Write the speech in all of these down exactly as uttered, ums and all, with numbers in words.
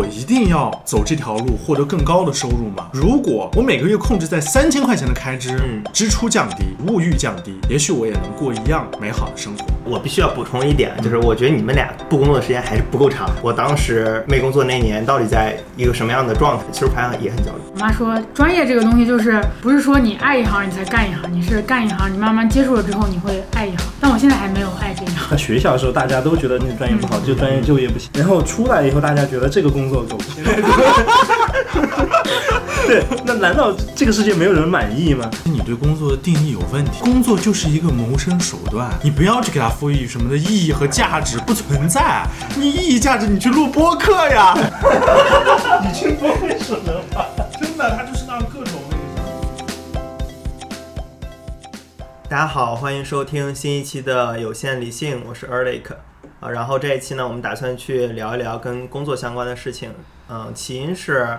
我一定要走这条路获得更高的收入吗？如果我每个月控制在三千块钱的开支，嗯，支出降低，物欲降低，也许我也能过一样美好的生活。我必须要补充一点，就是我觉得你们俩不工作的时间还是不够长。我当时没工作那年到底在一个什么样的状态，其实排行也很焦虑。我妈说专业这个东西就是不是说你爱一行你才干一行，你是干一行你慢慢接触了之后你会爱一行，但我现在还没有爱这一行。学校的时候大家都觉得那专业不好，嗯，就专业就业不行，然后出来以后大家觉得这个工作够不行。对，那难道这个世界没有人满意吗？你对工作的定义有问题，工作就是一个谋生手段，你不要去给它赋予什么的意义和价值，不存在。你意义价值，你去录播客呀，你去播客什么吧？真的，它就是让各种。大家好，欢迎收听新一期的有限理性，我是 Erlik。啊，然后这一期呢，我们打算去聊一聊跟工作相关的事情。嗯，起因是。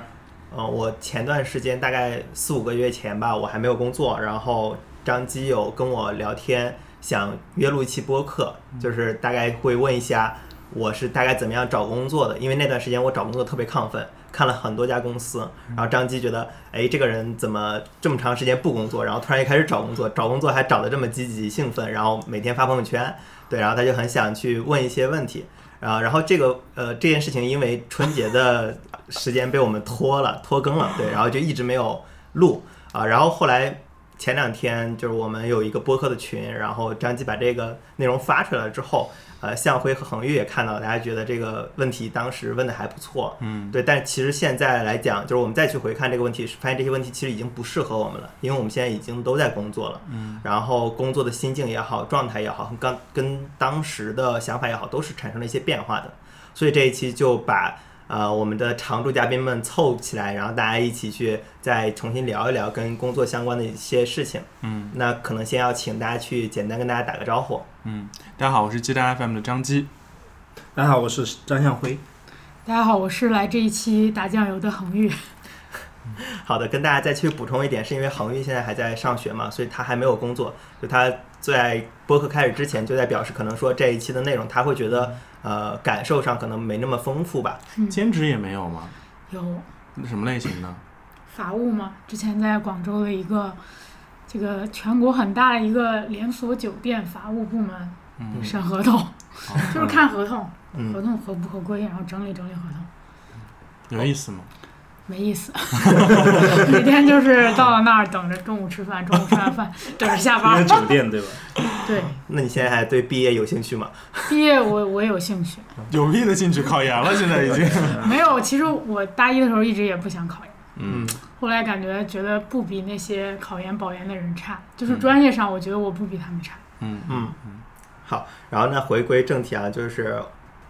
嗯，我前段时间大概四五个月前吧，我还没有工作，然后张基友跟我聊天，想约录一期播客，就是大概会问一下我是大概怎么样找工作的，因为那段时间我找工作特别亢奋，看了很多家公司，然后张基觉得，哎，这个人怎么这么长时间不工作，然后突然一开始找工作，找工作还找得这么积极兴奋，然后每天发朋友圈，对，然后他就很想去问一些问题。啊，然后这个呃这件事情因为春节的时间被我们拖了拖更了，对，然后就一直没有录啊。然后后来前两天就是我们有一个播客的群，然后张基把这个内容发出来之后，呃，向辉和恒玉也看到，大家觉得这个问题当时问的还不错，嗯，对。但其实现在来讲，就是我们再去回看这个问题，发现这些问题其实已经不适合我们了，因为我们现在已经都在工作了，嗯，然后工作的心境也好，状态也好，跟跟当时的想法也好，都是产生了一些变化的。所以这一期就把呃我们的常驻嘉宾们凑起来，然后大家一起去再重新聊一聊跟工作相关的一些事情，嗯，那可能先要请大家去简单跟大家打个招呼。嗯，大家好，我是 G D F M 的张基。大家好，我是张向辉。大家好，我是来这一期打酱油的恒玉。好的，跟大家再去补充一点，是因为恒玉现在还在上学嘛，所以他还没有工作，就他在播客开始之前就在表示，可能说这一期的内容他会觉得呃感受上可能没那么丰富吧。嗯，兼职也没有吗？有。什么类型呢？法务吗？之前在广州的一个这个全国很大的一个连锁酒店法务部门，嗯，审合同，哦，就是看合同，嗯，合同合不合规，然后整理整理合同。有意思吗？没意思。每天就是到了那儿等着中午吃饭，中午吃完饭等着下班。酒店对吧？对。那你现在还对毕业有兴趣吗？毕业我我有兴趣，有屁的兴趣，考研了现在已经。没有，其实我大一的时候一直也不想考研。嗯，后来感觉觉得不比那些考研保研的人差，就是专业上我觉得我不比他们差。嗯嗯嗯，好，然后那回归正题啊，就是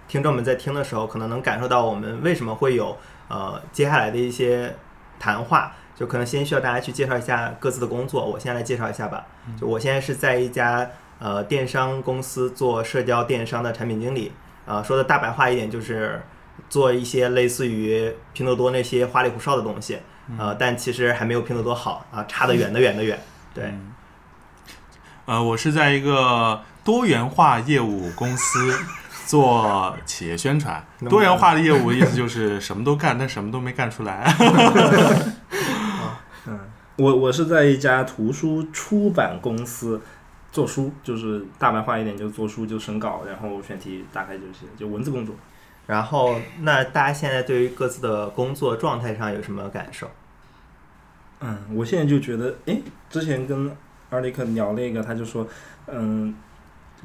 听众们在听的时候可能能感受到我们为什么会有呃接下来的一些谈话，就可能先需要大家去介绍一下各自的工作。我先来介绍一下吧，就我现在是在一家呃电商公司做社交电商的产品经理，呃说的大白话一点就是做一些类似于拼多多那些花里胡哨的东西，呃，但其实还没有拼多多好啊，差得远的远的远。对，嗯，呃，我是在一个多元化业务公司做企业宣传。多元化的业务意思就是什么都干，但什么都没干出来。嗯，我我是在一家图书出版公司。做书，就是大白话一点，就做书，就审稿，然后选题，大概就是就文字工作。然后那大家现在对于各自的工作状态上有什么感受？嗯，我现在就觉得，哎，之前跟二力克聊了一个，他就说嗯，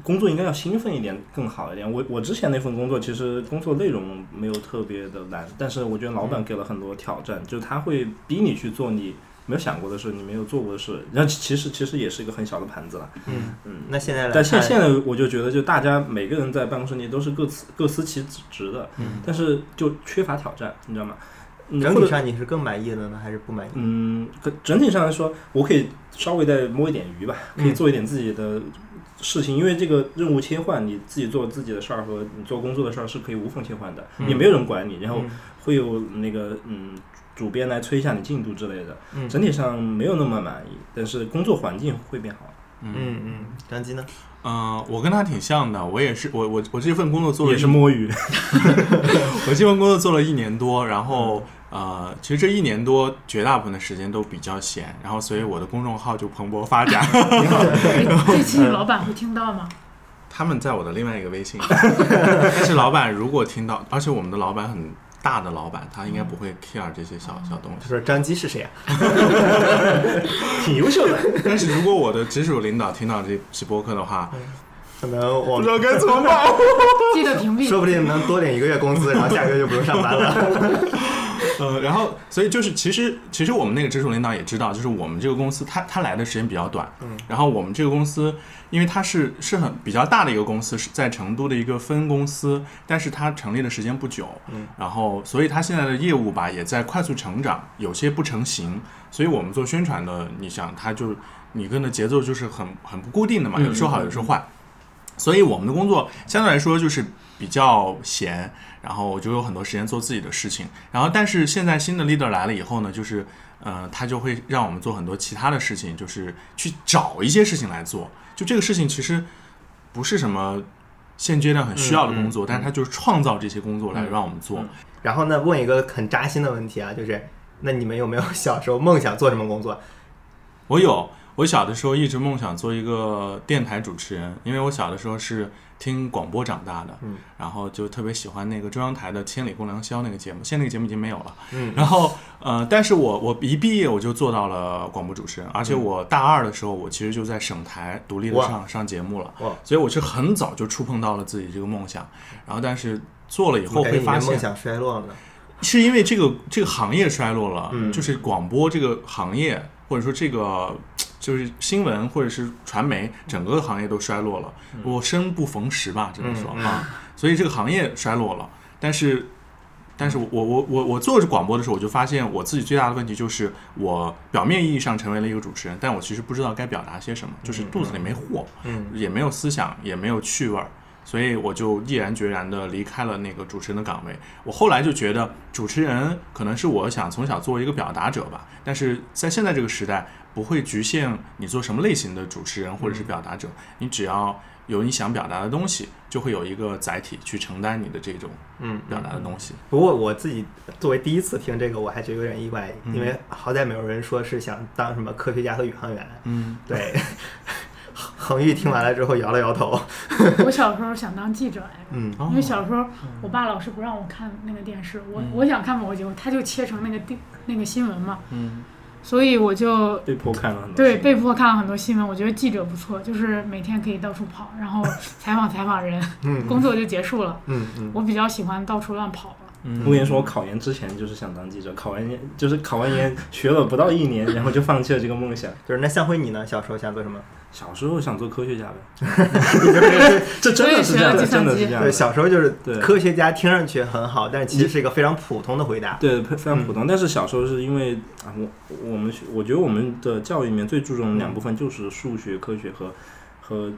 工作应该要兴奋一点更好一点。我我之前那份工作其实工作内容没有特别的难，但是我觉得老板给了很多挑战，嗯，就他会逼你去做你没有想过的事，你没有做过的事，然后其实其实也是一个很小的盘子了。嗯嗯，那现在来，但现现在我就觉得，就大家每个人在办公室里都是各司各司其职的，嗯，但是就缺乏挑战，你知道吗？整体上你是更满意的呢，还是不满意？嗯，整体上来说，我可以稍微再摸一点鱼吧，可以做一点自己的事情，嗯，因为这个任务切换，你自己做自己的事儿和你做工作的事儿是可以无缝切换的，嗯，也没有人管你，然后会有那个嗯。主编来催一下你进度之类的，整体上没有那么满意，但是工作环境会变好。嗯嗯，张基呢？嗯、呃，我跟他挺像的，我也是，我我我这份工作做了也是摸鱼，我这份工作做了一年多，然后呃，其实这一年多绝大部分的时间都比较闲，然后所以我的公众号就蓬勃发展。这期老板会听到吗？他们在我的另外一个微信，但是老板如果听到，而且我们的老板很大的老板，他应该不会 care 这些小小东西。他说张基是谁啊？挺优秀的。但是如果我的直属领导听到这期播客的话，可能我不知道该怎么办。记得屏蔽，说不定能多领一个月工资，然后下个月就不用上班了。呃，然后所以就是其实其实我们那个直属领导也知道，就是我们这个公司他他来的时间比较短，嗯，然后我们这个公司因为它是是很比较大的一个公司，是在成都的一个分公司，但是它成立的时间不久，嗯，然后所以它现在的业务吧也在快速成长，有些不成形，所以我们做宣传的，你想它就你跟的节奏就是很很不固定的嘛，有时候好有时候坏，所以我们的工作相对来说就是比较闲，然后我就有很多时间做自己的事情。然后但是现在新的 leader 来了以后呢，就是呃，他就会让我们做很多其他的事情，就是去找一些事情来做，就这个事情其实不是什么现阶段很需要的工作，嗯嗯，但是他就是创造这些工作来让我们做。嗯嗯，然后呢问一个很扎心的问题啊，就是那你们有没有小时候梦想做什么工作？我有，我小的时候一直梦想做一个电台主持人，因为我小的时候是听广播长大的，嗯，然后就特别喜欢那个中央台的《千里共良宵》那个节目，现在那个节目已经没有了，嗯，然后呃，但是我我一毕业我就做到了广播主持人，而且我大二的时候我其实就在省台独立的上上节目了，所以我是很早就触碰到了自己这个梦想，然后但是做了以后会发现梦想衰落了，是因为这个这个行业衰落了，嗯，就是广播这个行业或者说这个就是新闻或者是传媒整个行业都衰落了，嗯，我生不逢时吧，只能说，嗯，啊，所以这个行业衰落了，但是但是我我我我做着广播的时候，我就发现我自己最大的问题就是我表面意义上成为了一个主持人，但我其实不知道该表达些什么，就是肚子里没货，嗯，也没有思想，也没有趣味，所以我就毅然决然的离开了那个主持人的岗位。我后来就觉得主持人可能是我想从小做一个表达者吧，但是在现在这个时代不会局限你做什么类型的主持人或者是表达者，嗯，你只要有你想表达的东西，就会有一个载体去承担你的这种表达的东西。嗯嗯，不过我自己作为第一次听这个我还觉得有点意外，嗯，因为好歹没有人说是想当什么科学家和宇航员，嗯，对。恒玉听完了之后摇了摇头。我小时候想当记者，嗯，因为小时候我爸老是不让我看那个电视，嗯，我我想看某个节目，他就切成那个那个新闻嘛，嗯，所以我就被迫看了很多，对，被迫看了很多新闻。我觉得记者不错，就是每天可以到处跑，然后采访采访人，嗯，工作就结束了。嗯嗯，我比较喜欢到处乱跑。我跟你说，我考研之前就是想当记者，考完研就是考完研学了不到一年，然后就放弃了这个梦想。就是那向辉你呢？小时候想做什么？小时候想做科学家呗。这真的是这样的，真的是这样的。对，小时候就是科学家，听上去很好，但是其实是一个非常普通的回答。对，非常普通。嗯，但是小时候是因为啊，我我们我觉得我们的教育里面最注重的两部分就是数学、科学和和。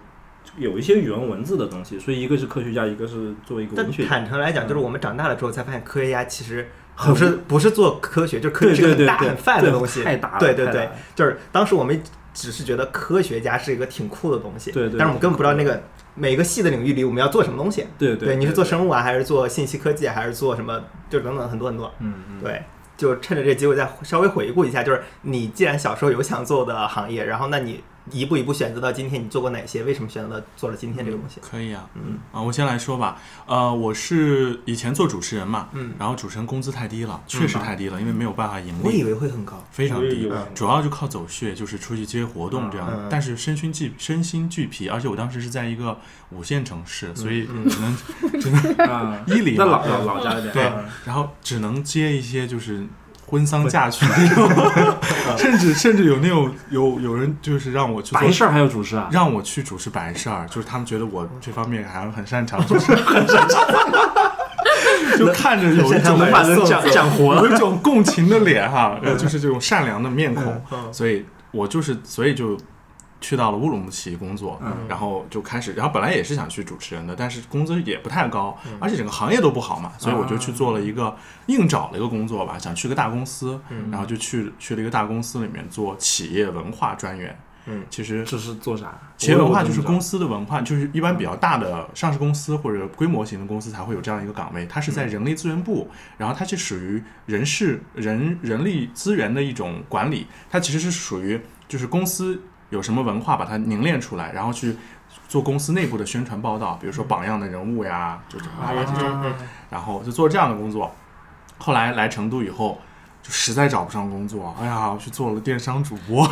有一些语文文字的东西，所以一个是科学家，一个是做一个文学家。但坦诚来讲，就是我们长大了之后才发现，科学家其实不是不是做科学，就是科学是很大很泛的东西，太大了。对对对，就是当时我们只是觉得科学家是一个挺酷的东西，对对，但是我们根本不知道那个每个系的领域里我们要做什么东西。对 对, 对, 对, 对，你是做生物啊，还是做信息科技，还是做什么，就等等很多很多。嗯嗯，对。就趁着这机会再稍微回顾一下，就是你既然小时候有想做的行业，然后那你一步一步选择到今天，你做过哪些？为什么选择做了今天这个东西？嗯，可以啊，嗯啊，我先来说吧。呃，我是以前做主持人嘛，嗯，然后主持人工资太低了，确实太低了，嗯，因为没有办法盈利。我以为会很高，非常低，嗯，主要就靠走穴，就是出去接活动这样。嗯，但是身心俱身心俱疲，而且我当时是在一个五线城市，所以只能，嗯，只能伊犁，那老老家点，对，嗯，然后只能接一些就是。婚丧嫁娶那种，甚至甚至有那种有有人就是让我去白事儿，还有主持啊，让我去主持白事儿，就是他们觉得我这方面还很擅长，就是很擅长，就看着有一种把人讲讲活了，有一种共情的脸哈，就是这种善良的面孔，所以我就是所以就。去到了乌鲁木齐工作，嗯，然后就开始，然后本来也是想去主持人的，但是工资也不太高，嗯，而且整个行业都不好嘛，所以我就去做了一个，嗯，硬找了一个工作吧，想去个大公司，嗯，然后就去去了一个大公司里面做企业文化专员，嗯，其实这是做啥？企业文化就是公司的文化，就是一般比较大的上市公司或者规模型的公司才会有这样一个岗位，它是在人力资源部，然后它是属于人事人人力资源的一种管理，它其实是属于就是公司有什么文化把它凝练出来，然后去做公司内部的宣传报道，比如说榜样的人物呀，就这种、啊、然后就做这样的工作。后来来成都以后就实在找不上工作，哎呀，我去做了电商主播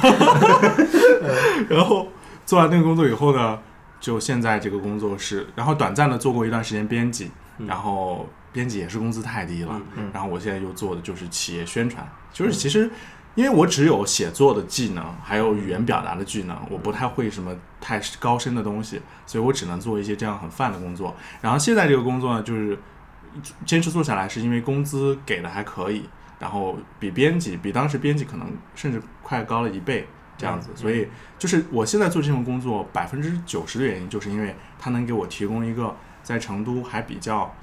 然后做完那个工作以后呢，就现在这个工作室，然后短暂的做过一段时间编辑，然后编辑也是工资太低了、嗯嗯、然后我现在又做的就是企业宣传，就是其实、嗯因为我只有写作的技能，还有语言表达的技能，我不太会什么太高深的东西，所以我只能做一些这样很泛的工作。然后现在这个工作呢，就是坚持做下来，是因为工资给的还可以，然后比编辑，比当时编辑可能甚至快高了一倍这样子。所以就是我现在做这份工作，百分之九十的原因就是因为它能给我提供一个在成都还比较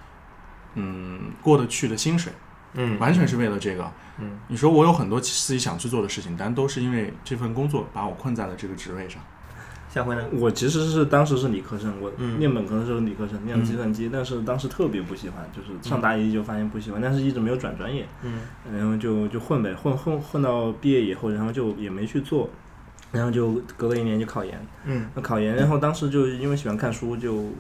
嗯过得去的薪水。嗯，完全是为了这个。嗯，你说我有很多自己想去做的事情，但都是因为这份工作把我困在了这个职位上。下回呢，我其实是当时是理科生，我念本科的时候理科生，念计算机、嗯，但是当时特别不喜欢，就是上大一就发现不喜欢，嗯、但是一直没有转专业。嗯，然后就就混呗，混混混到毕业以后，然后就也没去做，然后就隔了一年就考研。嗯，考研，然后当时就因为喜欢看书就。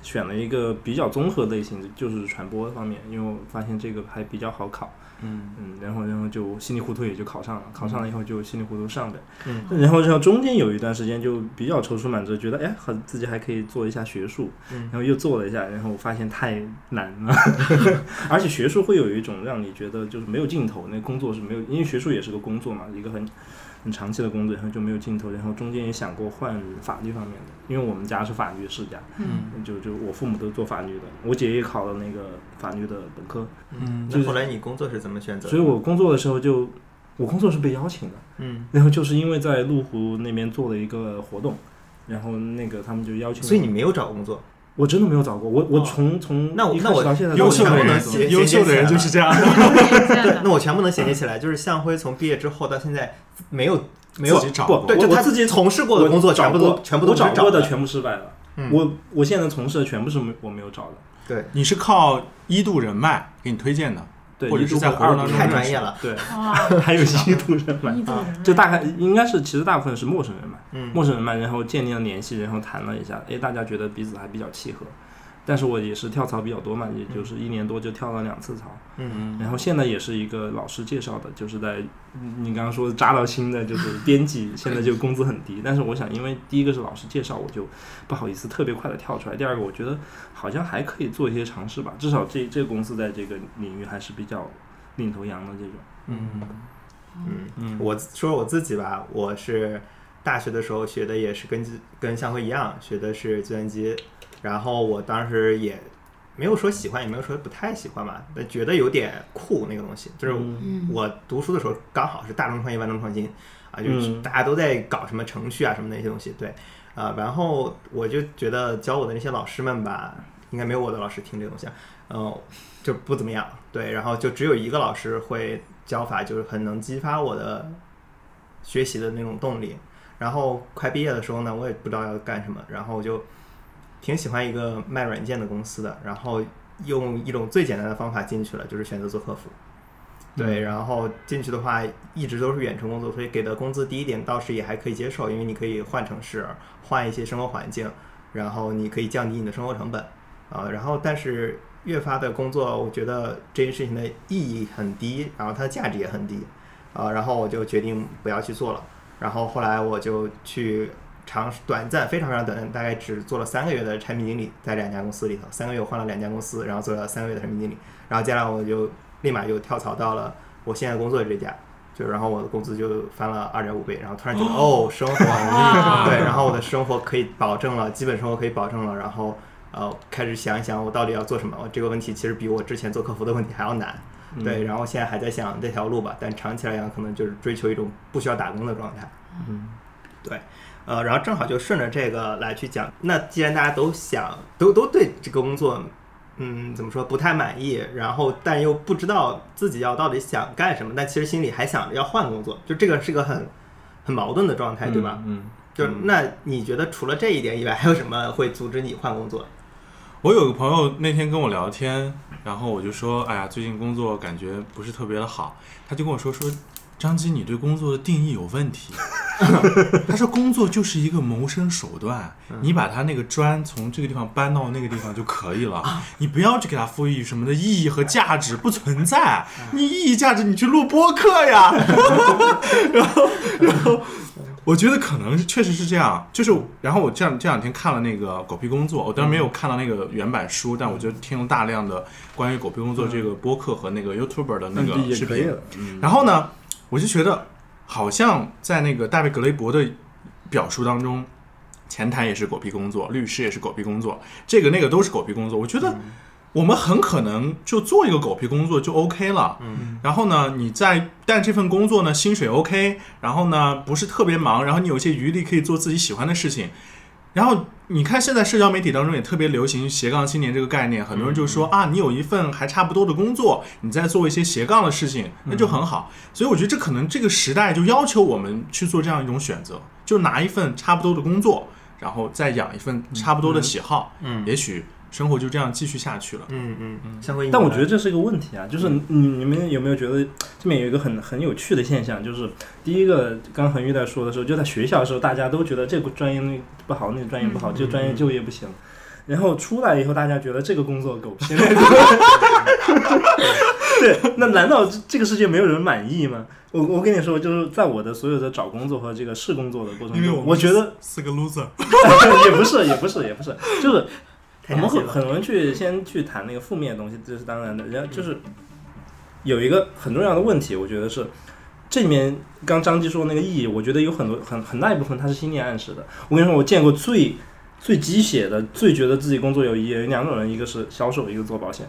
选了一个比较综合类型的，就是传播方面，因为我发现这个还比较好考，嗯嗯，然后然后就稀里糊涂也就考上了，考上了以后就稀里糊涂上呗，嗯，然后然后中间有一段时间就比较踌躇满志，觉得哎，自己还可以做一下学术，嗯，然后又做了一下，然后发现太难了，而且学术会有一种让你觉得就是没有尽头，那工作是没有，因为学术也是个工作嘛，一个很。很长期的工作，然后就没有尽头，然后中间也想过换法律方面的，因为我们家是法律世家，嗯，就就我父母都做法律的，我姐也考了那个法律的本科，嗯，就是、那后来你工作是怎么选择的？所以我工作的时候就，我工作是被邀请的，嗯，然后就是因为在麓湖那边做了一个活动，然后那个他们就邀请我，所以你没有找工作。我真的没有找过，我我从、哦、从那我那我优秀的人，优秀的人就是这样。对，那我全部能衔接起来，就是向辉从毕业之后到现在没有没有自己找过，对，就他自己从事过的工作全部都全部都找过的全部失败了。嗯、我我现在从事的全部是我没有找的。对，你是靠一度人脉给你推荐的。对，或者是在活动当中太专业了，对，还有一度人脉，就大概应该是，其实大部分是陌生人脉、嗯，陌生人脉，然后建立了联系，然后谈了一下，哎，大家觉得彼此还比较契合，但是我也是跳槽比较多嘛，也就是一年多就跳了两次槽，嗯，然后现在也是一个老师介绍的，就是在你刚刚说扎到心的，就是编辑，现在就工资很低，但是我想，因为第一个是老师介绍，我就不好意思特别快的跳出来，第二个我觉得。好像还可以做一些尝试吧，至少这这个公司在这个领域还是比较领头羊的这种。嗯嗯嗯，我说我自己吧，我是大学的时候学的也是跟跟向辉一样，学的是计算机，然后我当时也没有说喜欢，也没有说不太喜欢吧，但觉得有点酷那个东西。就是我读书的时候刚好是大众创新、万众创新啊，就是大家都在搞什么程序啊什么那些东西，对。啊、呃，然后我就觉得教我的那些老师们吧，应该没有我的老师听这个东西、啊，嗯、呃，就不怎么样。对，然后就只有一个老师会教法，就是很能激发我的学习的那种动力。然后快毕业的时候呢，我也不知道要干什么，然后我就挺喜欢一个卖软件的公司的，然后用一种最简单的方法进去了，就是选择做客服。对，然后进去的话一直都是远程工作，所以给的工资低一点倒是也还可以接受，因为你可以换城市，换一些生活环境，然后你可以降低你的生活成本啊、呃。然后但是越发的工作，我觉得这件事情的意义很低，然后它的价值也很低啊、呃。然后我就决定不要去做了。然后后来我就去长短暂非常非常短暂，大概只做了三个月的产品经理，在两家公司里头，三个月我换了两家公司，然后做了三个月的产品经理，然后接下来我就。立马就跳槽到了我现在工作的这家，就然后我的工资就翻了二点五倍，然后突然觉得 哦, 哦，生活对，然后我的生活可以保证了，基本生活可以保证了，然后呃开始想一想我到底要做什么。这个问题其实比我之前做客服的问题还要难，对，然后现在还在想这条路吧，但长期来讲可能就是追求一种不需要打工的状态，嗯，对。呃，然后正好就顺着这个来去讲，那既然大家都想都都对这个工作。嗯，怎么说不太满意，然后但又不知道自己要到底想干什么，但其实心里还想着要换工作，就这个是个很很矛盾的状态，对吧？嗯，嗯就那你觉得除了这一点以外，还有什么会阻止你换工作？我有个朋友那天跟我聊天，然后我就说，哎呀，最近工作感觉不是特别的好。他就跟我说说，张基，你对工作的定义有问题。他说，工作就是一个谋生手段，你把他那个砖从这个地方搬到那个地方就可以了，你不要去给他赋予什么的意义和价值，不存在。你意义价值，你去录播客呀。然后，然后。我觉得可能确实是这样，就是然后我这样这两天看了那个狗屁工作，我当然没有看到那个原版书，但我就听了大量的关于狗屁工作这个播客和那个 YouTuber 的那个视频。嗯、然后呢，我就觉得好像在那个大卫·格雷伯的表述当中，前台也是狗屁工作，律师也是狗屁工作，这个那个都是狗屁工作。我觉得我们很可能就做一个狗屁工作就 OK 了，嗯，然后呢，你在但这份工作呢薪水 OK， 然后呢不是特别忙，然后你有些余力可以做自己喜欢的事情。然后你看现在社交媒体当中也特别流行斜杠青年这个概念，很多人就说、嗯、啊，你有一份还差不多的工作，你在做一些斜杠的事情，那就很好、嗯、所以我觉得这可能这个时代就要求我们去做这样一种选择，就拿一份差不多的工作，然后再养一份差不多的喜好，嗯，也许生活就这样继续下去了。嗯嗯嗯。但我觉得这是一个问题啊，就是你你们有没有觉得这边有一个很很有趣的现象，就是第一个，刚恒玉在说的时候，就在学校的时候，大家都觉得这个专业不好，那个专业不好，这个专业就业不行。嗯嗯嗯，然后出来以后，大家觉得这个工作狗屁。对，那难道这个世界没有人满意吗？我我跟你说，就是在我的所有的找工作和这个试工作的过程中，我, 我觉得是个 loser。也不是，也不是，也不是，就是。我们很很容易去先去谈那个负面的东西，这是当然的。人家就是有一个很重要的问题，我觉得是这里面刚张基说那个意义，我觉得有很多很很大一部分它是心理暗示的。我跟你说，我见过最最鸡血的、最觉得自己工作有意义有两种人，一个是销售，一个做保险。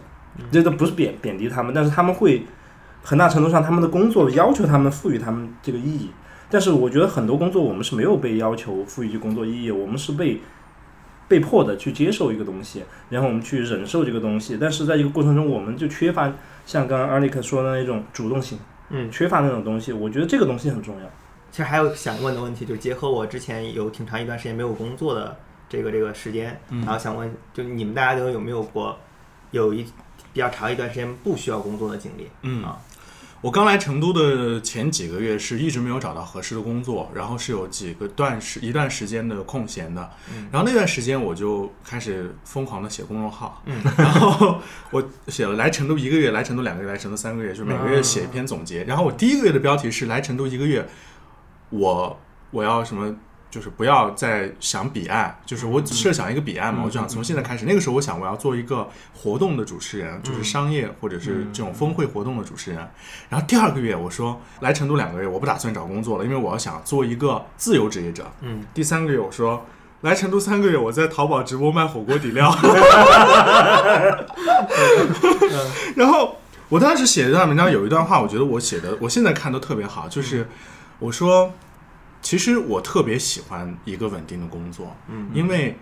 这都不是贬贬低他们，但是他们会很大程度上他们的工作要求他们赋予他们这个意义。但是我觉得很多工作我们是没有被要求赋予工作意义，我们是被。被迫的去接受一个东西，然后我们去忍受这个东西，但是在这个过程中我们就缺乏像刚刚Erlik说的那种主动性，嗯，缺乏那种东西，我觉得这个东西很重要。其实还有想问的问题，就是结合我之前有挺长一段时间没有工作的这个这个时间、嗯、然后想问，就你们大家都有没有过有一比较长一段时间不需要工作的经历？嗯啊，我刚来成都的前几个月是一直没有找到合适的工作，然后是有几个段时一段时间的空闲的，然后那段时间我就开始疯狂的写公众号、嗯、然后我写了来成都一个月，来成都两个月，来成都三个月，就每个月写一篇总结、嗯、然后我第一个月的标题是来成都一个月我我要什么，就是不要再想彼岸，就是我设想一个彼岸嘛、嗯、我就想从现在开始、嗯、那个时候我想我要做一个活动的主持人、嗯、就是商业或者是这种峰会活动的主持人、嗯、然后第二个月我说来成都两个月我不打算找工作了，因为我要想做一个自由职业者。嗯，第三个月我说来成都三个月我在淘宝直播卖火锅底料。然后我当时写的那文章有一段话，我觉得我写的我现在看都特别好，就是我说其实我特别喜欢一个稳定的工作，嗯，因为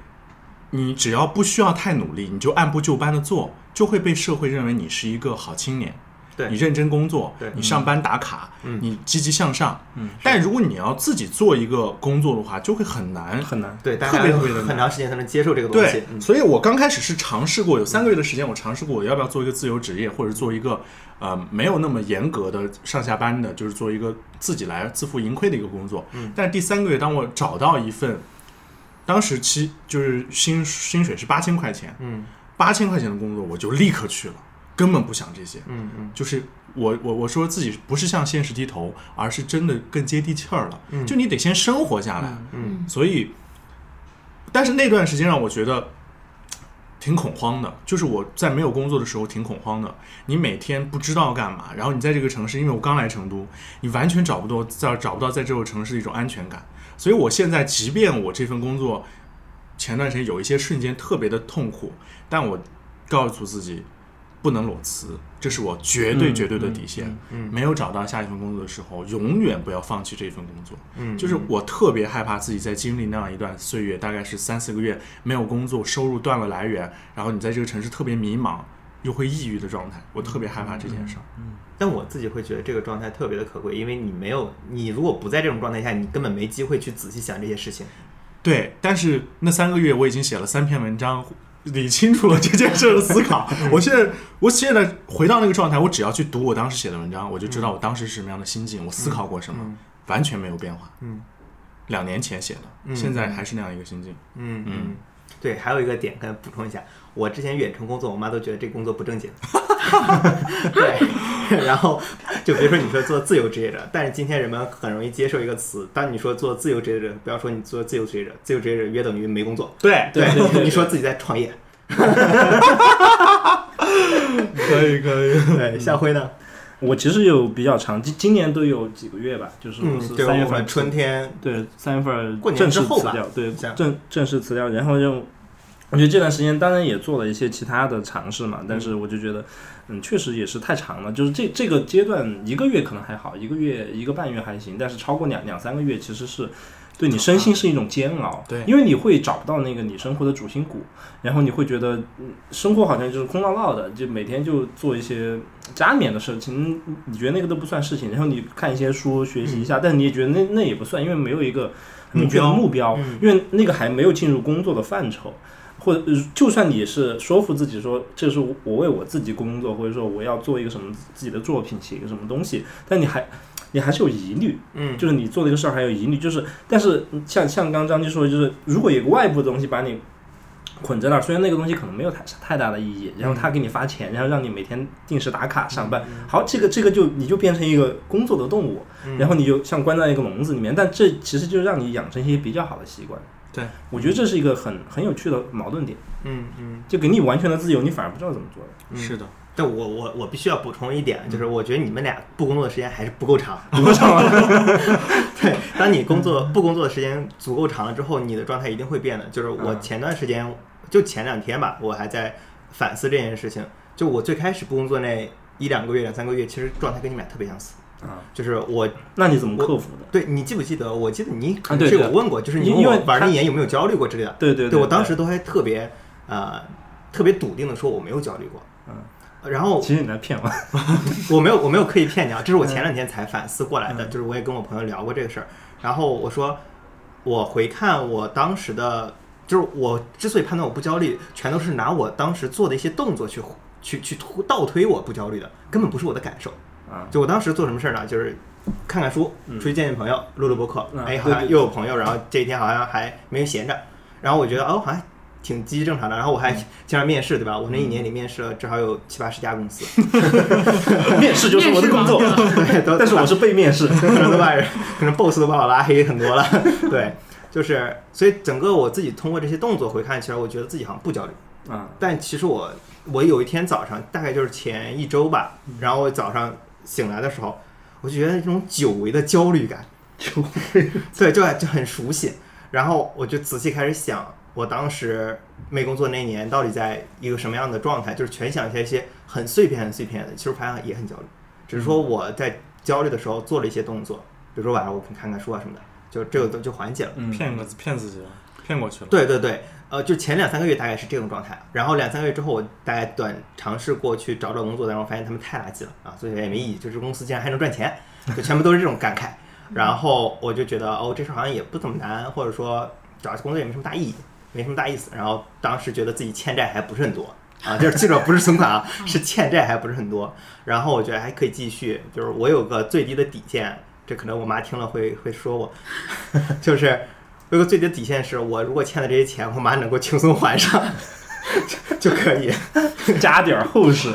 你只要不需要太努力，你就按部就班的做，就会被社会认为你是一个好青年。对，你认真工作，对，你上班打卡，嗯，你积极向上，嗯。但如果你要自己做一个工作的话，就会很难，很难，对，特别特别的难，很长时间才能接受这个东西。对、嗯，所以我刚开始是尝试过，有三个月的时间，我尝试过我要不要做一个自由职业，或者做一个。呃，没有那么严格的上下班的，就是做一个自己来自负盈亏的一个工作。嗯，但是第三个月，当我找到一份，当时期就是薪薪水是八千块钱，嗯，八千块钱的工作，我就立刻去了，根本不想这些，嗯嗯，就是我我我说自己不是向现实低头，而是真的更接地气儿了、嗯，就你得先生活下来，嗯，嗯所以，但是那段时间让我觉得。挺恐慌的，就是我在没有工作的时候挺恐慌的，你每天不知道干嘛，然后你在这个城市，因为我刚来成都，你完全找不到在找不到在这个城市的一种安全感，所以我现在即便我这份工作前段时间有一些瞬间特别的痛苦，但我告诉自己不能裸辞，这是我绝对绝对的底线、嗯嗯嗯、没有找到下一份工作的时候永远不要放弃这一份工作、嗯、就是我特别害怕自己在经历那样一段岁月，大概是三四个月没有工作，收入断了来源，然后你在这个城市特别迷茫，又会抑郁的状态，我特别害怕这件事儿。嗯，但我自己会觉得这个状态特别的可贵，因为你没有，你如果不在这种状态下，你根本没机会去仔细想这些事情。对，但是那三个月我已经写了三篇文章，理清楚了这件事的思考。我现在，我现在回到那个状态，我只要去读我当时写的文章，我就知道我当时是什么样的心境，我思考过什么，嗯、完全没有变化。嗯，两年前写的，嗯、现在还是那样一个心境。嗯嗯。嗯对，还有一个点跟补充一下，我之前远程工作，我妈都觉得这工作不正经。对，然后就比如说你说做自由职业者，但是今天人们很容易接受一个词，当你说做自由职业者，不要说你做自由职业者，自由职业者约等于没工作。对对，你说自己在创业。可以可以。对，夏辉呢？我其实有比较长，今年都有几个月吧，就是我是三月份、嗯、春天，对三月份正式辞掉，对正正式辞掉，然后就我觉得这段时间当然也做了一些其他的尝试嘛，但是我就觉得，嗯，确实也是太长了，就是这这个阶段一个月可能还好，一个月一个半月还行，但是超过两两三个月其实是。对你身心是一种煎熬，对，因为你会找不到那个你生活的主心骨，然后你会觉得生活好像就是空落落的，就每天就做一些加冕的事情，你觉得那个都不算事情，然后你看一些书学习一下，嗯、但你也觉得那那也不算，因为没有一个明确的目标，嗯、因为那个还没有进入工作的范畴。或者就算你是说服自己说这是我为我自己工作，或者说我要做一个什么自己的作品，写一个什么东西，但你还你还是有疑虑，嗯，就是你做这个事儿还有疑虑，就是但是像像刚张继说的，就是如果有个外部的东西把你捆在那儿，虽然那个东西可能没有太太大的意义，然后他给你发钱，然后让你每天定时打卡上班，好，这个这个就你就变成一个工作的动物，然后你就像关在一个笼子里面，但这其实就让你养成一些比较好的习惯。对，我觉得这是一个很很有趣的矛盾点。嗯嗯，就给你完全的自由，你反而不知道怎么做的。嗯、是的，但我我我必须要补充一点，就是我觉得你们俩不工作的时间还是不够长，不够长。对，当你工作不工作的时间足够长了之后，你的状态一定会变的。就是我前段时间，嗯、就前两天吧，我还在反思这件事情。就我最开始不工作那一两个月、两三个月，其实状态跟你们俩特别相似。啊，就是我，那你怎么克服的？对，你记不记得？我记得你可能是有问过，啊、就是你问我玩一年有没有焦虑过之类的。对对 对, 对, 对，我当时都还特别呃特别笃定的说我没有焦虑过。嗯，然后其实你在骗我，我没有我没有刻意骗你啊，这是我前两天才反思过来的，嗯、就是我也跟我朋友聊过这个事儿，然后我说我回看我当时的，就是我之所以判断我不焦虑，全都是拿我当时做的一些动作去去去倒推我不焦虑的，根本不是我的感受。就我当时做什么事呢？就是看看书，出去见见朋友，录录播客。哎，好像又有朋友，然后这一天好像还没闲着。然后我觉得哦，好像挺积极正常的。然后我还经常面试，对吧？我那一年里面试了至少有七八十家公司。面试就是我的工作，但是我是被面试，可能都把可能 boss 都把我拉黑很多了。对，就是所以整个我自己通过这些动作回看起来，我觉得自己好像不焦虑。嗯，但其实我我有一天早上，大概就是前一周吧，然后早上。醒来的时候，我就觉得这种久违的焦虑感，对，就就很熟悉。然后我就仔细开始想，我当时没工作那年到底在一个什么样的状态，就是全想起来一些很碎片、很碎片的。其实反正也很焦虑，只是说我在焦虑的时候做了一些动作，比如说晚上我看看书啊什么的，就这个都就缓解了。嗯、骗个骗自己了，骗过去了。对对对，呃，就前两三个月大概是这种状态，然后两三个月之后，我大概短尝试过去找找工作，但是我发现他们太垃圾了啊，所以也没意义。就是公司竟然还能赚钱，就全部都是这种感慨。然后我就觉得哦，这事好像也不怎么难，或者说找工作也没什么大意义，没什么大意思。然后当时觉得自己欠债还不是很多啊，就是至少不是存款啊，是欠债还不是很多。然后我觉得还可以继续，就是我有个最低的底线，这可能我妈听了会会说我，就是。我有个最低的底线是我如果欠的这些钱，我妈能够轻松还上就可以加点厚实，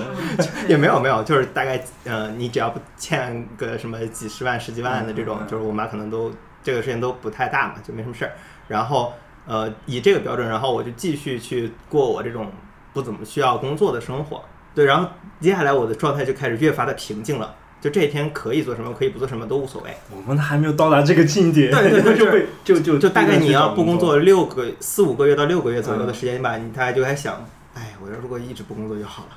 也没有没有，就是大概呃，你只要不欠个什么几十万、十几万的这种，就是我妈可能都这个事情都不太大嘛，就没什么事儿。然后呃，以这个标准，然后我就继续去过我这种不怎么需要工作的生活。对，然后接下来我的状态就开始越发的平静了。就这一天可以做什么，可以不做什么都无所谓。我们还没有到达这个境界，对对对，就会就就就大概你要不工作六个四五个月到六个月左右的时间吧，嗯、你大概就还想，哎，我如果一直不工作就好了。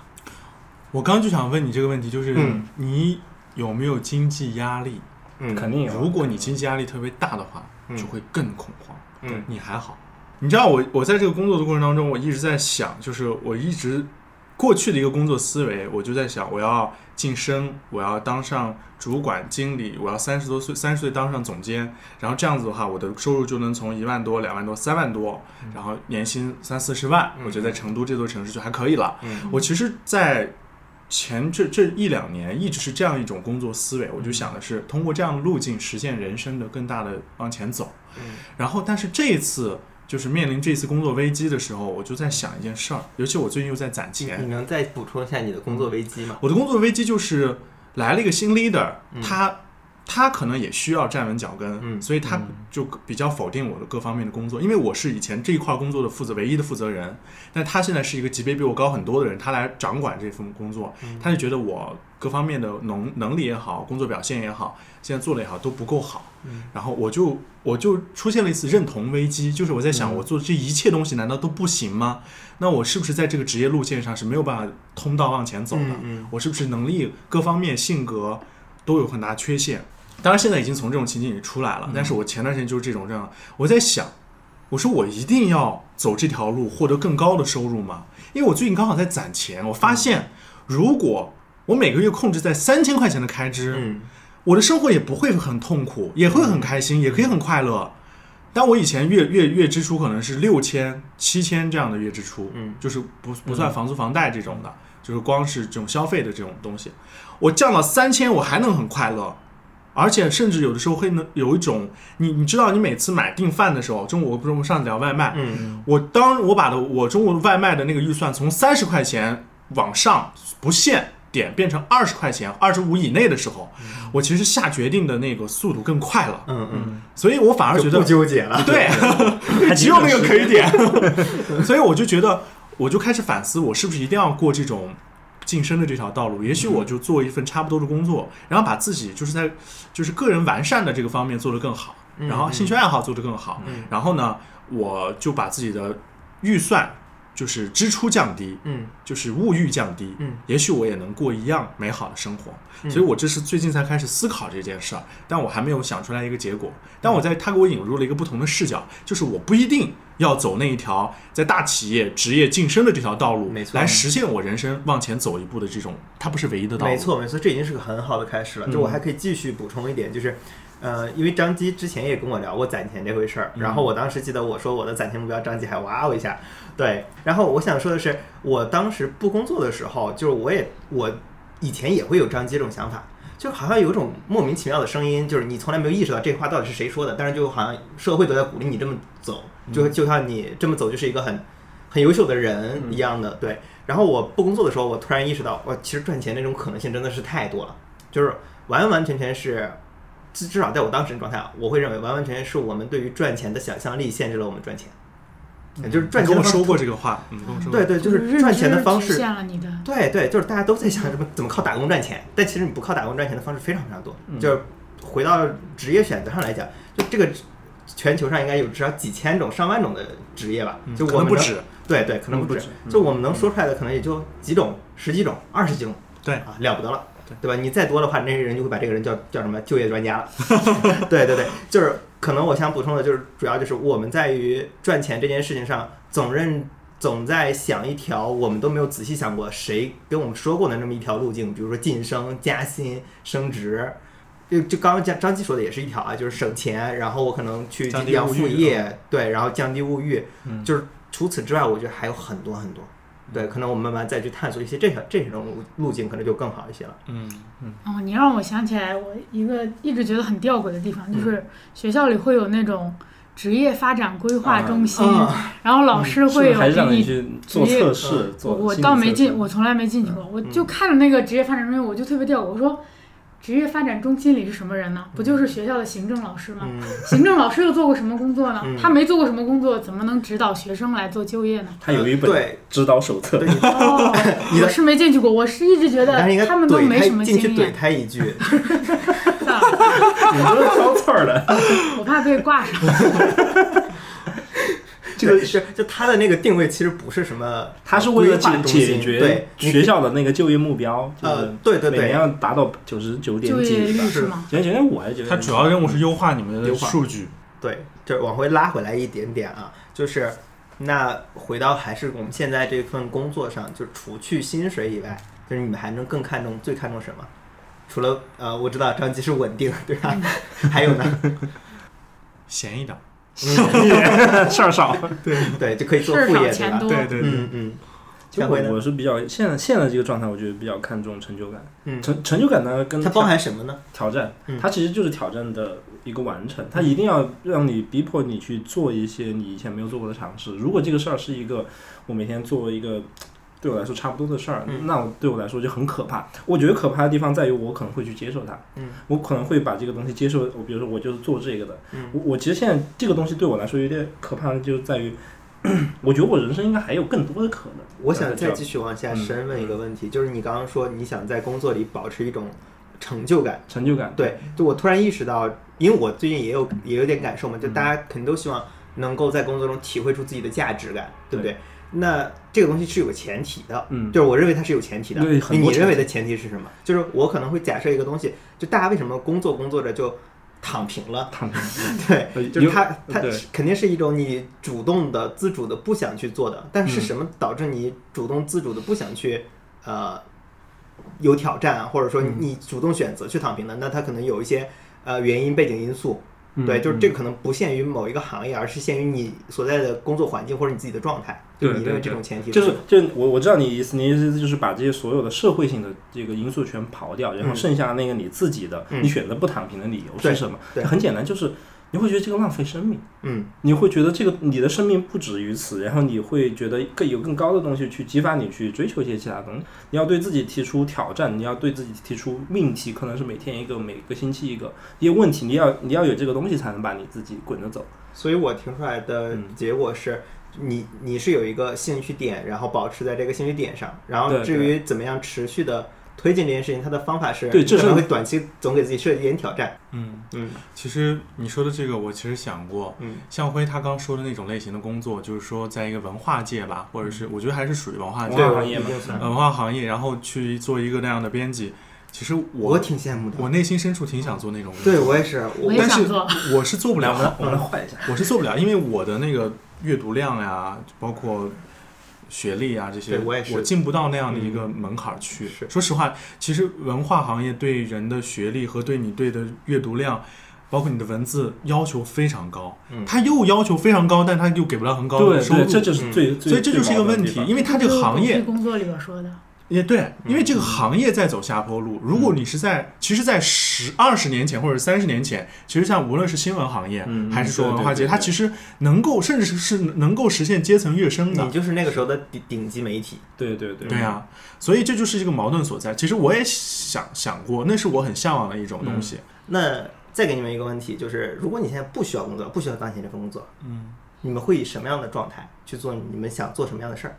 我刚就想问你这个问题，就是、嗯、你有没有经济压力？嗯，肯定有。如果你经济压力特别大的话，嗯、就会更恐慌。嗯，你还好？你知道我我在这个工作的过程当中，我一直在想，就是我一直过去的一个工作思维，我就在想我要晋升，我要当上主管经理，我要三十多岁三十岁当上总监，然后这样子的话我的收入就能从一万多两万多三万多，然后年薪三四十万，我觉得在成都这座城市就还可以了。嗯、我其实在前这这一两年一直是这样一种工作思维，我就想的是通过这样的路径实现人生的更大的往前走。嗯、然后但是这一次就是面临这次工作危机的时候，我就在想一件事儿，尤其我最近又在攒钱。你能再补充一下你的工作危机吗？我的工作危机就是来了一个新 leader， 他、嗯、他可能也需要站稳脚跟、嗯、所以他就比较否定我的各方面的工作，因为我是以前这一块工作的负责唯一的负责人，但他现在是一个级别比我高很多的人，他来掌管这份工作，他就觉得我各方面的能能力也好，工作表现也好，现在做的也好都不够好、嗯、然后我就我就出现了一次认同危机，就是我在想、嗯、我做这一切东西难道都不行吗？那我是不是在这个职业路线上是没有办法通道往前走的、嗯嗯、我是不是能力各方面性格都有很大缺陷？当然现在已经从这种情境里出来了、嗯、但是我前段时间就是这种这样，我在想我说我一定要走这条路获得更高的收入吗？因为我最近刚好在攒钱，我发现如果我每个月控制在三千块钱的开支、嗯、我的生活也不会很痛苦，也会很开心、嗯、也可以很快乐。但我以前月月月支出可能是六千七千这样的月支出、嗯、就是不不算房租房贷这种的、嗯、就是光是这种消费的这种东西，我降到三千我还能很快乐，而且甚至有的时候会能有一种你你知道你每次买订饭的时候，中午我不是我上次聊外卖、嗯、我当我把的我中午外卖的那个预算从三十块钱往上不限点变成二十块钱二十五以内的时候、嗯、我其实下决定的那个速度更快了，嗯嗯，所以我反而觉得不纠结了，对只有那个可以点所以我就觉得我就开始反思我是不是一定要过这种晋升的这条道路，也许我就做一份差不多的工作、嗯、然后把自己就是在就是个人完善的这个方面做得更好，然后兴趣爱好做得更好、嗯、然后呢我就把自己的预算就是支出降低，嗯，就是物欲降低，嗯，也许我也能过一样美好的生活、嗯、所以我这是最近才开始思考这件事儿，但我还没有想出来一个结果，但我在他给我引入了一个不同的视角，就是我不一定要走那一条在大企业职业晋升的这条道路，没错，来实现我人生往前走一步的这种，它不是唯一的道路，没错没错，这已经是个很好的开始了。就我还可以继续补充一点，就是呃，因为张基之前也跟我聊过攒钱这回事儿，然后我当时记得我说我的攒钱目标，张基还哇哦一下，对。然后我想说的是，我当时不工作的时候，就是我也我以前也会有张基这种想法，就好像有一种莫名其妙的声音，就是你从来没有意识到这话到底是谁说的，但是就好像社会都在鼓励你这么走，就就像你这么走就是一个很很优秀的人一样的，对。然后我不工作的时候，我突然意识到，哇，其实赚钱那种可能性真的是太多了，就是完完全全是。至少在我当时的状态，我会认为完完全全是我们对于赚钱的想象力限制了我们赚钱，嗯、就是赚钱的方式。跟我说过这个话，嗯，对对，就是赚钱的方式局限了你的。对对，就是大家都在想怎么怎么靠打工赚钱，但其实你不靠打工赚钱的方式非常非常多。嗯、就是回到职业选择上来讲，就这个全球上应该有至少几千种、上万种的职业吧，就我们、嗯、不止，对对，可能不止，嗯、就我们能说出来的可能也就几种、嗯、十几种、二十几种，对啊，了不得了。对吧？你再多的话，那些人就会把这个人叫叫什么就业专家了。对对对，就是可能我想补充的就是，主要就是我们在于赚钱这件事情上，总认总在想一条我们都没有仔细想过谁跟我们说过的那么一条路径，比如说晋升、加薪、升职。就就刚刚张基说的也是一条啊，就是省钱，然后我可能去降低副业，对，然后降低物欲。嗯、就是除此之外，我觉得还有很多很多。对，可能我们慢慢再去探索一些这条这种路径，可能就更好一些了。嗯嗯。哦，你让我想起来，我一个一直觉得很吊诡的地方，就是学校里会有那种职业发展规划中心，嗯、然后老师会有给你职业、嗯、是是做测试。做我倒没进，我从来没进去过。嗯、我就看了那个职业发展中心，我就特别吊诡。我说，职业发展中心里是什么人呢？不就是学校的行政老师吗？嗯、行政老师又做过什么工作呢？嗯、他没做过什么工作，怎么能指导学生来做就业呢？他有一本指导手册。对哦、我是没进去过，我是一直觉得他们都没什么经验。进去怼他一句，你都是挑刺儿的，我怕被挂上。这个是就他的那个定位其实不是什么，他是为了解决学校的那个就业目标，呃，对对对，每年要达到九十九点几吧？是吗？九点九点五还是九点？他主要任务是优化你们的数据，对，就往回拉回来一点点啊，就是那回到还是我们现在这份工作上，就除去薪水以外，就是你们还能更看重最看重什么？除了呃，我知道张吉是稳定，对吧？嗯、还有呢？闲一点，事儿少，对对，就可以做副业，对吧？对对对，嗯嗯。就我我是比较现在现在这个状态，我觉得比较看重成就感。嗯，成成就感呢，跟它包含什么呢？挑战，它其实就是挑战的一个完成，它一定要让你逼迫你去做一些你以前没有做过的尝试。如果这个事儿是一个我每天做一个对我来说差不多的事儿，嗯、那我对我来说就很可怕。我觉得可怕的地方在于我可能会去接受它，嗯、我可能会把这个东西接受。我比如说我就是做这个的，嗯、我我其实现在这个东西对我来说有点可怕的就在于。我觉得我人生应该还有更多的可能。我想再继续往下深问一个问题，嗯、就是你刚刚说你想在工作里保持一种成就感，成就感。对，就我突然意识到，因为我最近也有也有点感受嘛，就大家肯定都希望能够在工作中体会出自己的价值感，对不对？对，那这个东西是有个前提的，嗯，就是我认为它是有前提的。对，你认为的前提是什么？就是我可能会假设一个东西，就大家为什么工作工作着就。躺平了，躺平了，对，就是他，他肯定是一种你主动的、自主的不想去做的，但是什么导致你主动、自主的不想去，呃，有挑战、啊，或者说你主动选择去躺平的，那他可能有一些呃原因、背景因素，对，就是这个可能不限于某一个行业，而是限于你所在的工作环境或者你自己的状态。对，你认为这种前提就是，就是我我知道你意思，你意思就是把这些所有的社会性的这个因素全刨掉，然后剩下那个你自己的，嗯、你选择不躺平的理由是什么？嗯、很简单，就是你会觉得这个浪费生命，嗯，你会觉得这个你的生命不止于此，然后你会觉得更有更高的东西去激发你去追求一些其他东西。你要对自己提出挑战，你要对自己提出命题，可能是每天一个，每个星期一个，一些问题，你要你要有这个东西才能把你自己滚着走。所以我听出来的结果是。嗯你你是有一个兴趣点，然后保持在这个兴趣点上，然后至于怎么样持续的推进这件事情，它的方法是对，这是会短期总给自己设计一点挑战。嗯嗯，其实你说的这个我其实想过，嗯，像辉他刚说的那种类型的工作，就是说在一个文化界吧，或者是我觉得还是属于文化界文化行业嘛，文化行业，然后去做一个那样的编辑。其实 我, 我挺羡慕的，我内心深处挺想做那种工作。对，我也是，我但是我是做不了的。我们来换一下，我是做不了，因为我的那个。阅读量呀、啊，包括学历啊这些，我, 我进不到那样的一个门槛去。嗯、说实话，其实文化行业对人的学历和对你对的阅读量，包括你的文字要求非常高。嗯、他又要求非常高，但他又给不了很高的收入。对，这就是最、嗯、最所以这就是一个问题，因为他这个行业工作里边说的也对，因为这个行业在走下坡路。如果你是在，嗯、其实，在十二十年前或者三十年前，其实像无论是新闻行业、嗯、还是说文化界，它其实能够，甚至是能够实现阶层跃升的。你就是那个时候的顶顶级媒体。对对对。对啊，所以这就是这个矛盾所在。其实我也想想过，那是我很向往的一种东西。嗯、那再给你们一个问题，就是如果你现在不需要工作，不需要当前这份工作，嗯，你们会以什么样的状态去做你们想做什么样的事儿？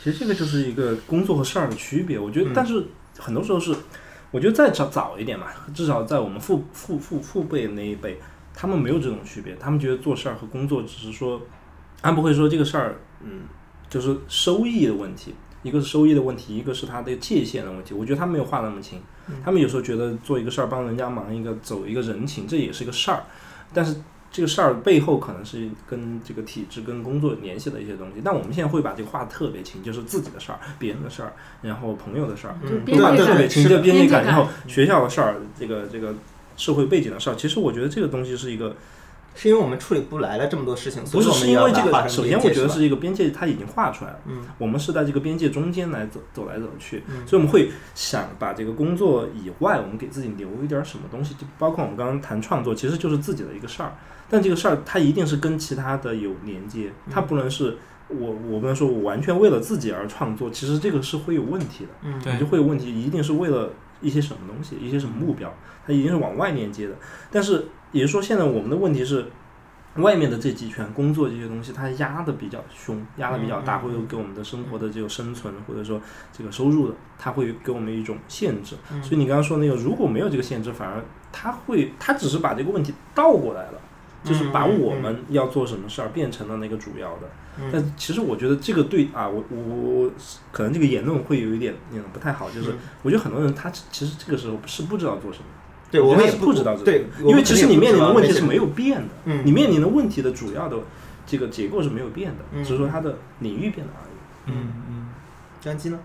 其实这个就是一个工作和事儿的区别，我觉得，但是很多时候是，嗯、我觉得再早早一点嘛，至少在我们父父父父辈那一辈，他们没有这种区别，他们觉得做事儿和工作只是说，他不会说这个事儿，嗯，就是收益的问题，一个是收益的问题，一个是它的界限的问题，我觉得他们没有画那么清，嗯、他们有时候觉得做一个事儿帮人家忙一个走一个人情，这也是一个事儿，但是。这个事儿背后可能是跟这个体制跟工作联系的一些东西，但我们现在会把这个画特别清，就是自己的事儿、别人的事儿，然后朋友的事儿，嗯、都画特别清，这边界感，然后学校的事儿，这个这个社会背景的事儿。其实我觉得这个东西是一个。是因为我们处理不来了这么多事情，不是是因为这个。首先，我觉得是一个边界，它已经画出来了。嗯，我们是在这个边界中间来走走来走去，嗯、所以我们会想把这个工作以外，我们给自己留一点什么东西，就包括我们刚刚谈创作，其实就是自己的一个事儿。但这个事儿它一定是跟其他的有连接，它不能是我我不能说我完全为了自己而创作，其实这个是会有问题的。嗯，对，就会有问题，一定是为了一些什么东西，一些什么目标，它一定是往外连接的，但是。也就是说，现在我们的问题是，外面的这几圈工作这些东西，它压的比较凶，压的比较大，会给我们的生活的这个生存，或者说这个收入的，它会给我们一种限制。所以你刚刚说那个，如果没有这个限制，反而它会，它只是把这个问题倒过来了，就是把我们要做什么事儿变成了那个主要的。但其实我觉得这个对啊，我我我可能这个言论会有一点那种不太好，就是我觉得很多人他其实这个时候是不知道做什么。对，我们也不知道这个，因为其实你面临的问题是没有变的，嗯、你面临的问题的主要的这个结构是没有变的，嗯、只是说它的领域变了而已。嗯嗯，张基呢？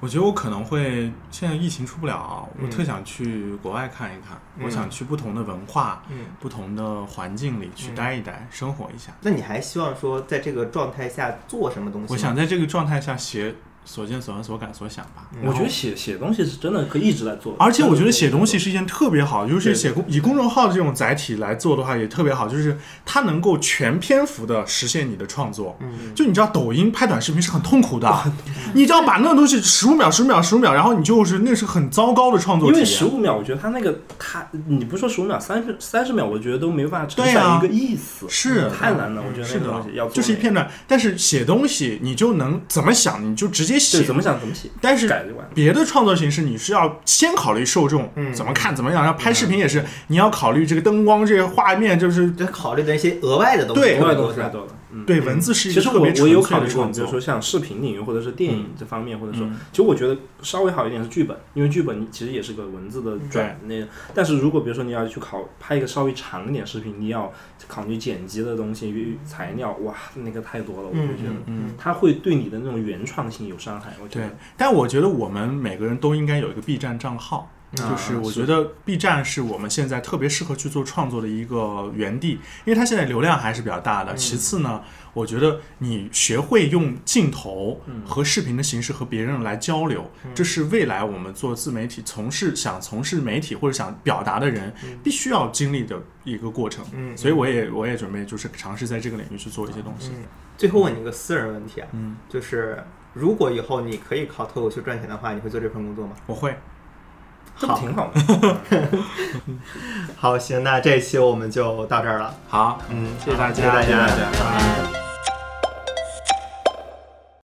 我觉得我可能会，现在疫情出不了，我特想去国外看一看，嗯、我想去不同的文化、嗯、不同的环境里去待一待、嗯、生活一下。那你还希望说在这个状态下做什么东西？我想在这个状态下写所见所闻所感所想吧。嗯、我觉得写写东西是真的可以一直在做，而且我觉得写东西是一件特别好，就是写以公众号的这种载体来做的话也特别好，就是它能够全篇幅的实现你的创作。嗯，就你知道抖音拍短视频是很痛苦的，嗯、你知道把那个东西十五秒、十五秒、十五秒，然后你就是那是很糟糕的创作体验。因为十五秒，我觉得它那个它你不说十五秒、三十三十秒，我觉得都没办法承载一个意思，啊、是太难了。我觉得那个东西要做就是一片段，但是写东西你就能怎么想你就直接。对，怎么想怎么写，但是别的创作形式你是要先考虑受众、嗯、怎么看怎么样，然后拍视频也是、嗯、你要考虑这个灯光这些画面，就是考虑的一些额外的东西。对，额外东西太多了。对，文字是一个特别纯粹的。其实我我有考虑过，比如说像视频领域或者是电影这方面，嗯、或者说，其实我觉得稍微好一点是剧本，因为剧本其实也是个文字的转那。但是如果比如说你要去考拍一个稍微长一点视频，你要考虑剪辑的东西、材料，哇，那个太多了，我就觉得，嗯，它会对你的那种原创性有伤害。我觉得，对，但我觉得我们每个人都应该有一个 B 站账号。就是我觉得 B 站是我们现在特别适合去做创作的一个园地，因为它现在流量还是比较大的。其次呢，我觉得你学会用镜头和视频的形式和别人来交流，这是未来我们做自媒体从事想从事媒体或者想表达的人必须要经历的一个过程。所以我也我也准备就是尝试在这个领域去做一些东西。最后问你一个私人问题啊，就是如果以后你可以靠脱口秀赚钱的话，你会做这份工作吗？我会。这不挺好吗？好，行，那这一期我们就到这儿了。好，嗯，谢谢大家，谢谢大家。